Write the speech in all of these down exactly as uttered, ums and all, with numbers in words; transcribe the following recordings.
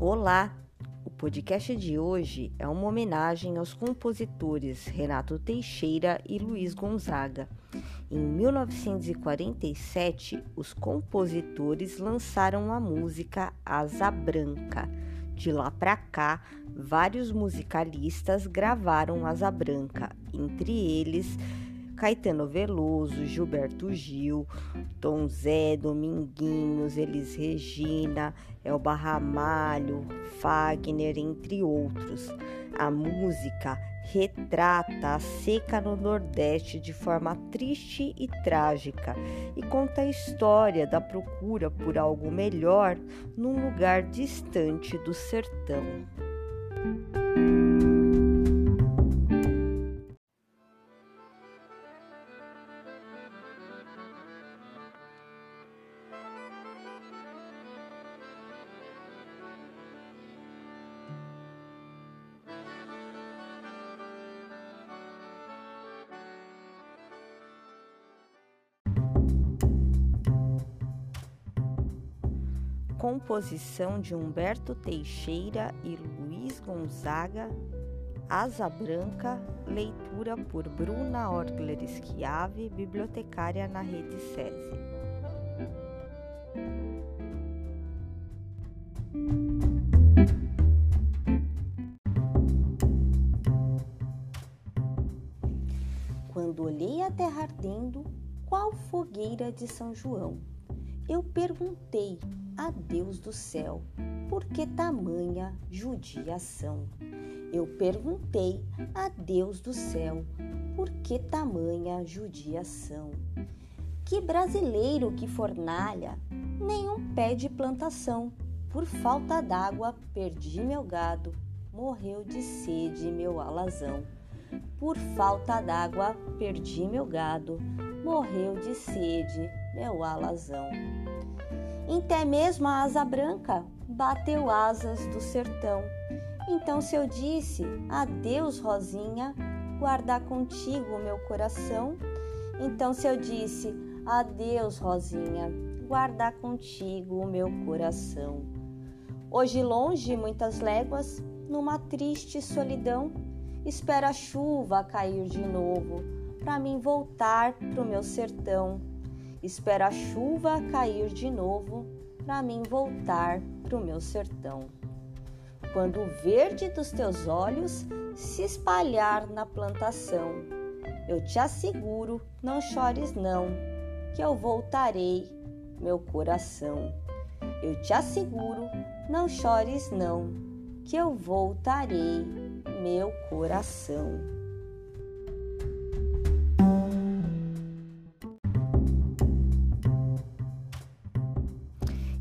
Olá! O podcast de hoje é uma homenagem aos compositores Renato Teixeira e Luiz Gonzaga. Em mil novecentos e quarenta e sete, os compositores lançaram a música Asa Branca. De lá para cá, vários musicalistas gravaram Asa Branca, entre eles Caetano Veloso, Gilberto Gil, Tom Zé, Dominguinhos, Elis Regina, Elba Ramalho, Fagner, entre outros. A música retrata a seca no Nordeste de forma triste e trágica e conta a história da procura por algo melhor num lugar distante do sertão. Composição de Humberto Teixeira e Luiz Gonzaga, Asa Branca, leitura por Bruna Orgler Schiavi, bibliotecária na Rede SESI. Quando olhei a terra ardendo, qual fogueira de São João, eu perguntei a Deus do céu, por que tamanha judiação? Eu perguntei a Deus do céu, por que tamanha judiação? Que brasileiro que fornalha, nenhum pé de plantação. Por falta d'água perdi meu gado, morreu de sede meu alazão. Por falta d'água perdi meu gado, morreu de sede meu alazão. Até mesmo a asa branca bateu asas do sertão. Então se eu disse, adeus Rosinha, guardar contigo o meu coração. Então se eu disse, adeus Rosinha, guardar contigo o meu coração. Hoje longe muitas léguas, numa triste solidão, espera a chuva cair de novo, pra mim voltar pro meu sertão. Espera a chuva cair de novo, pra mim voltar pro meu sertão. Quando o verde dos teus olhos se espalhar na plantação, eu te asseguro, não chores não, que eu voltarei, meu coração. Eu te asseguro, não chores não, que eu voltarei, meu coração.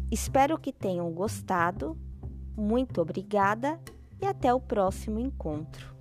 Espero que tenham gostado, muito obrigada e até o próximo encontro.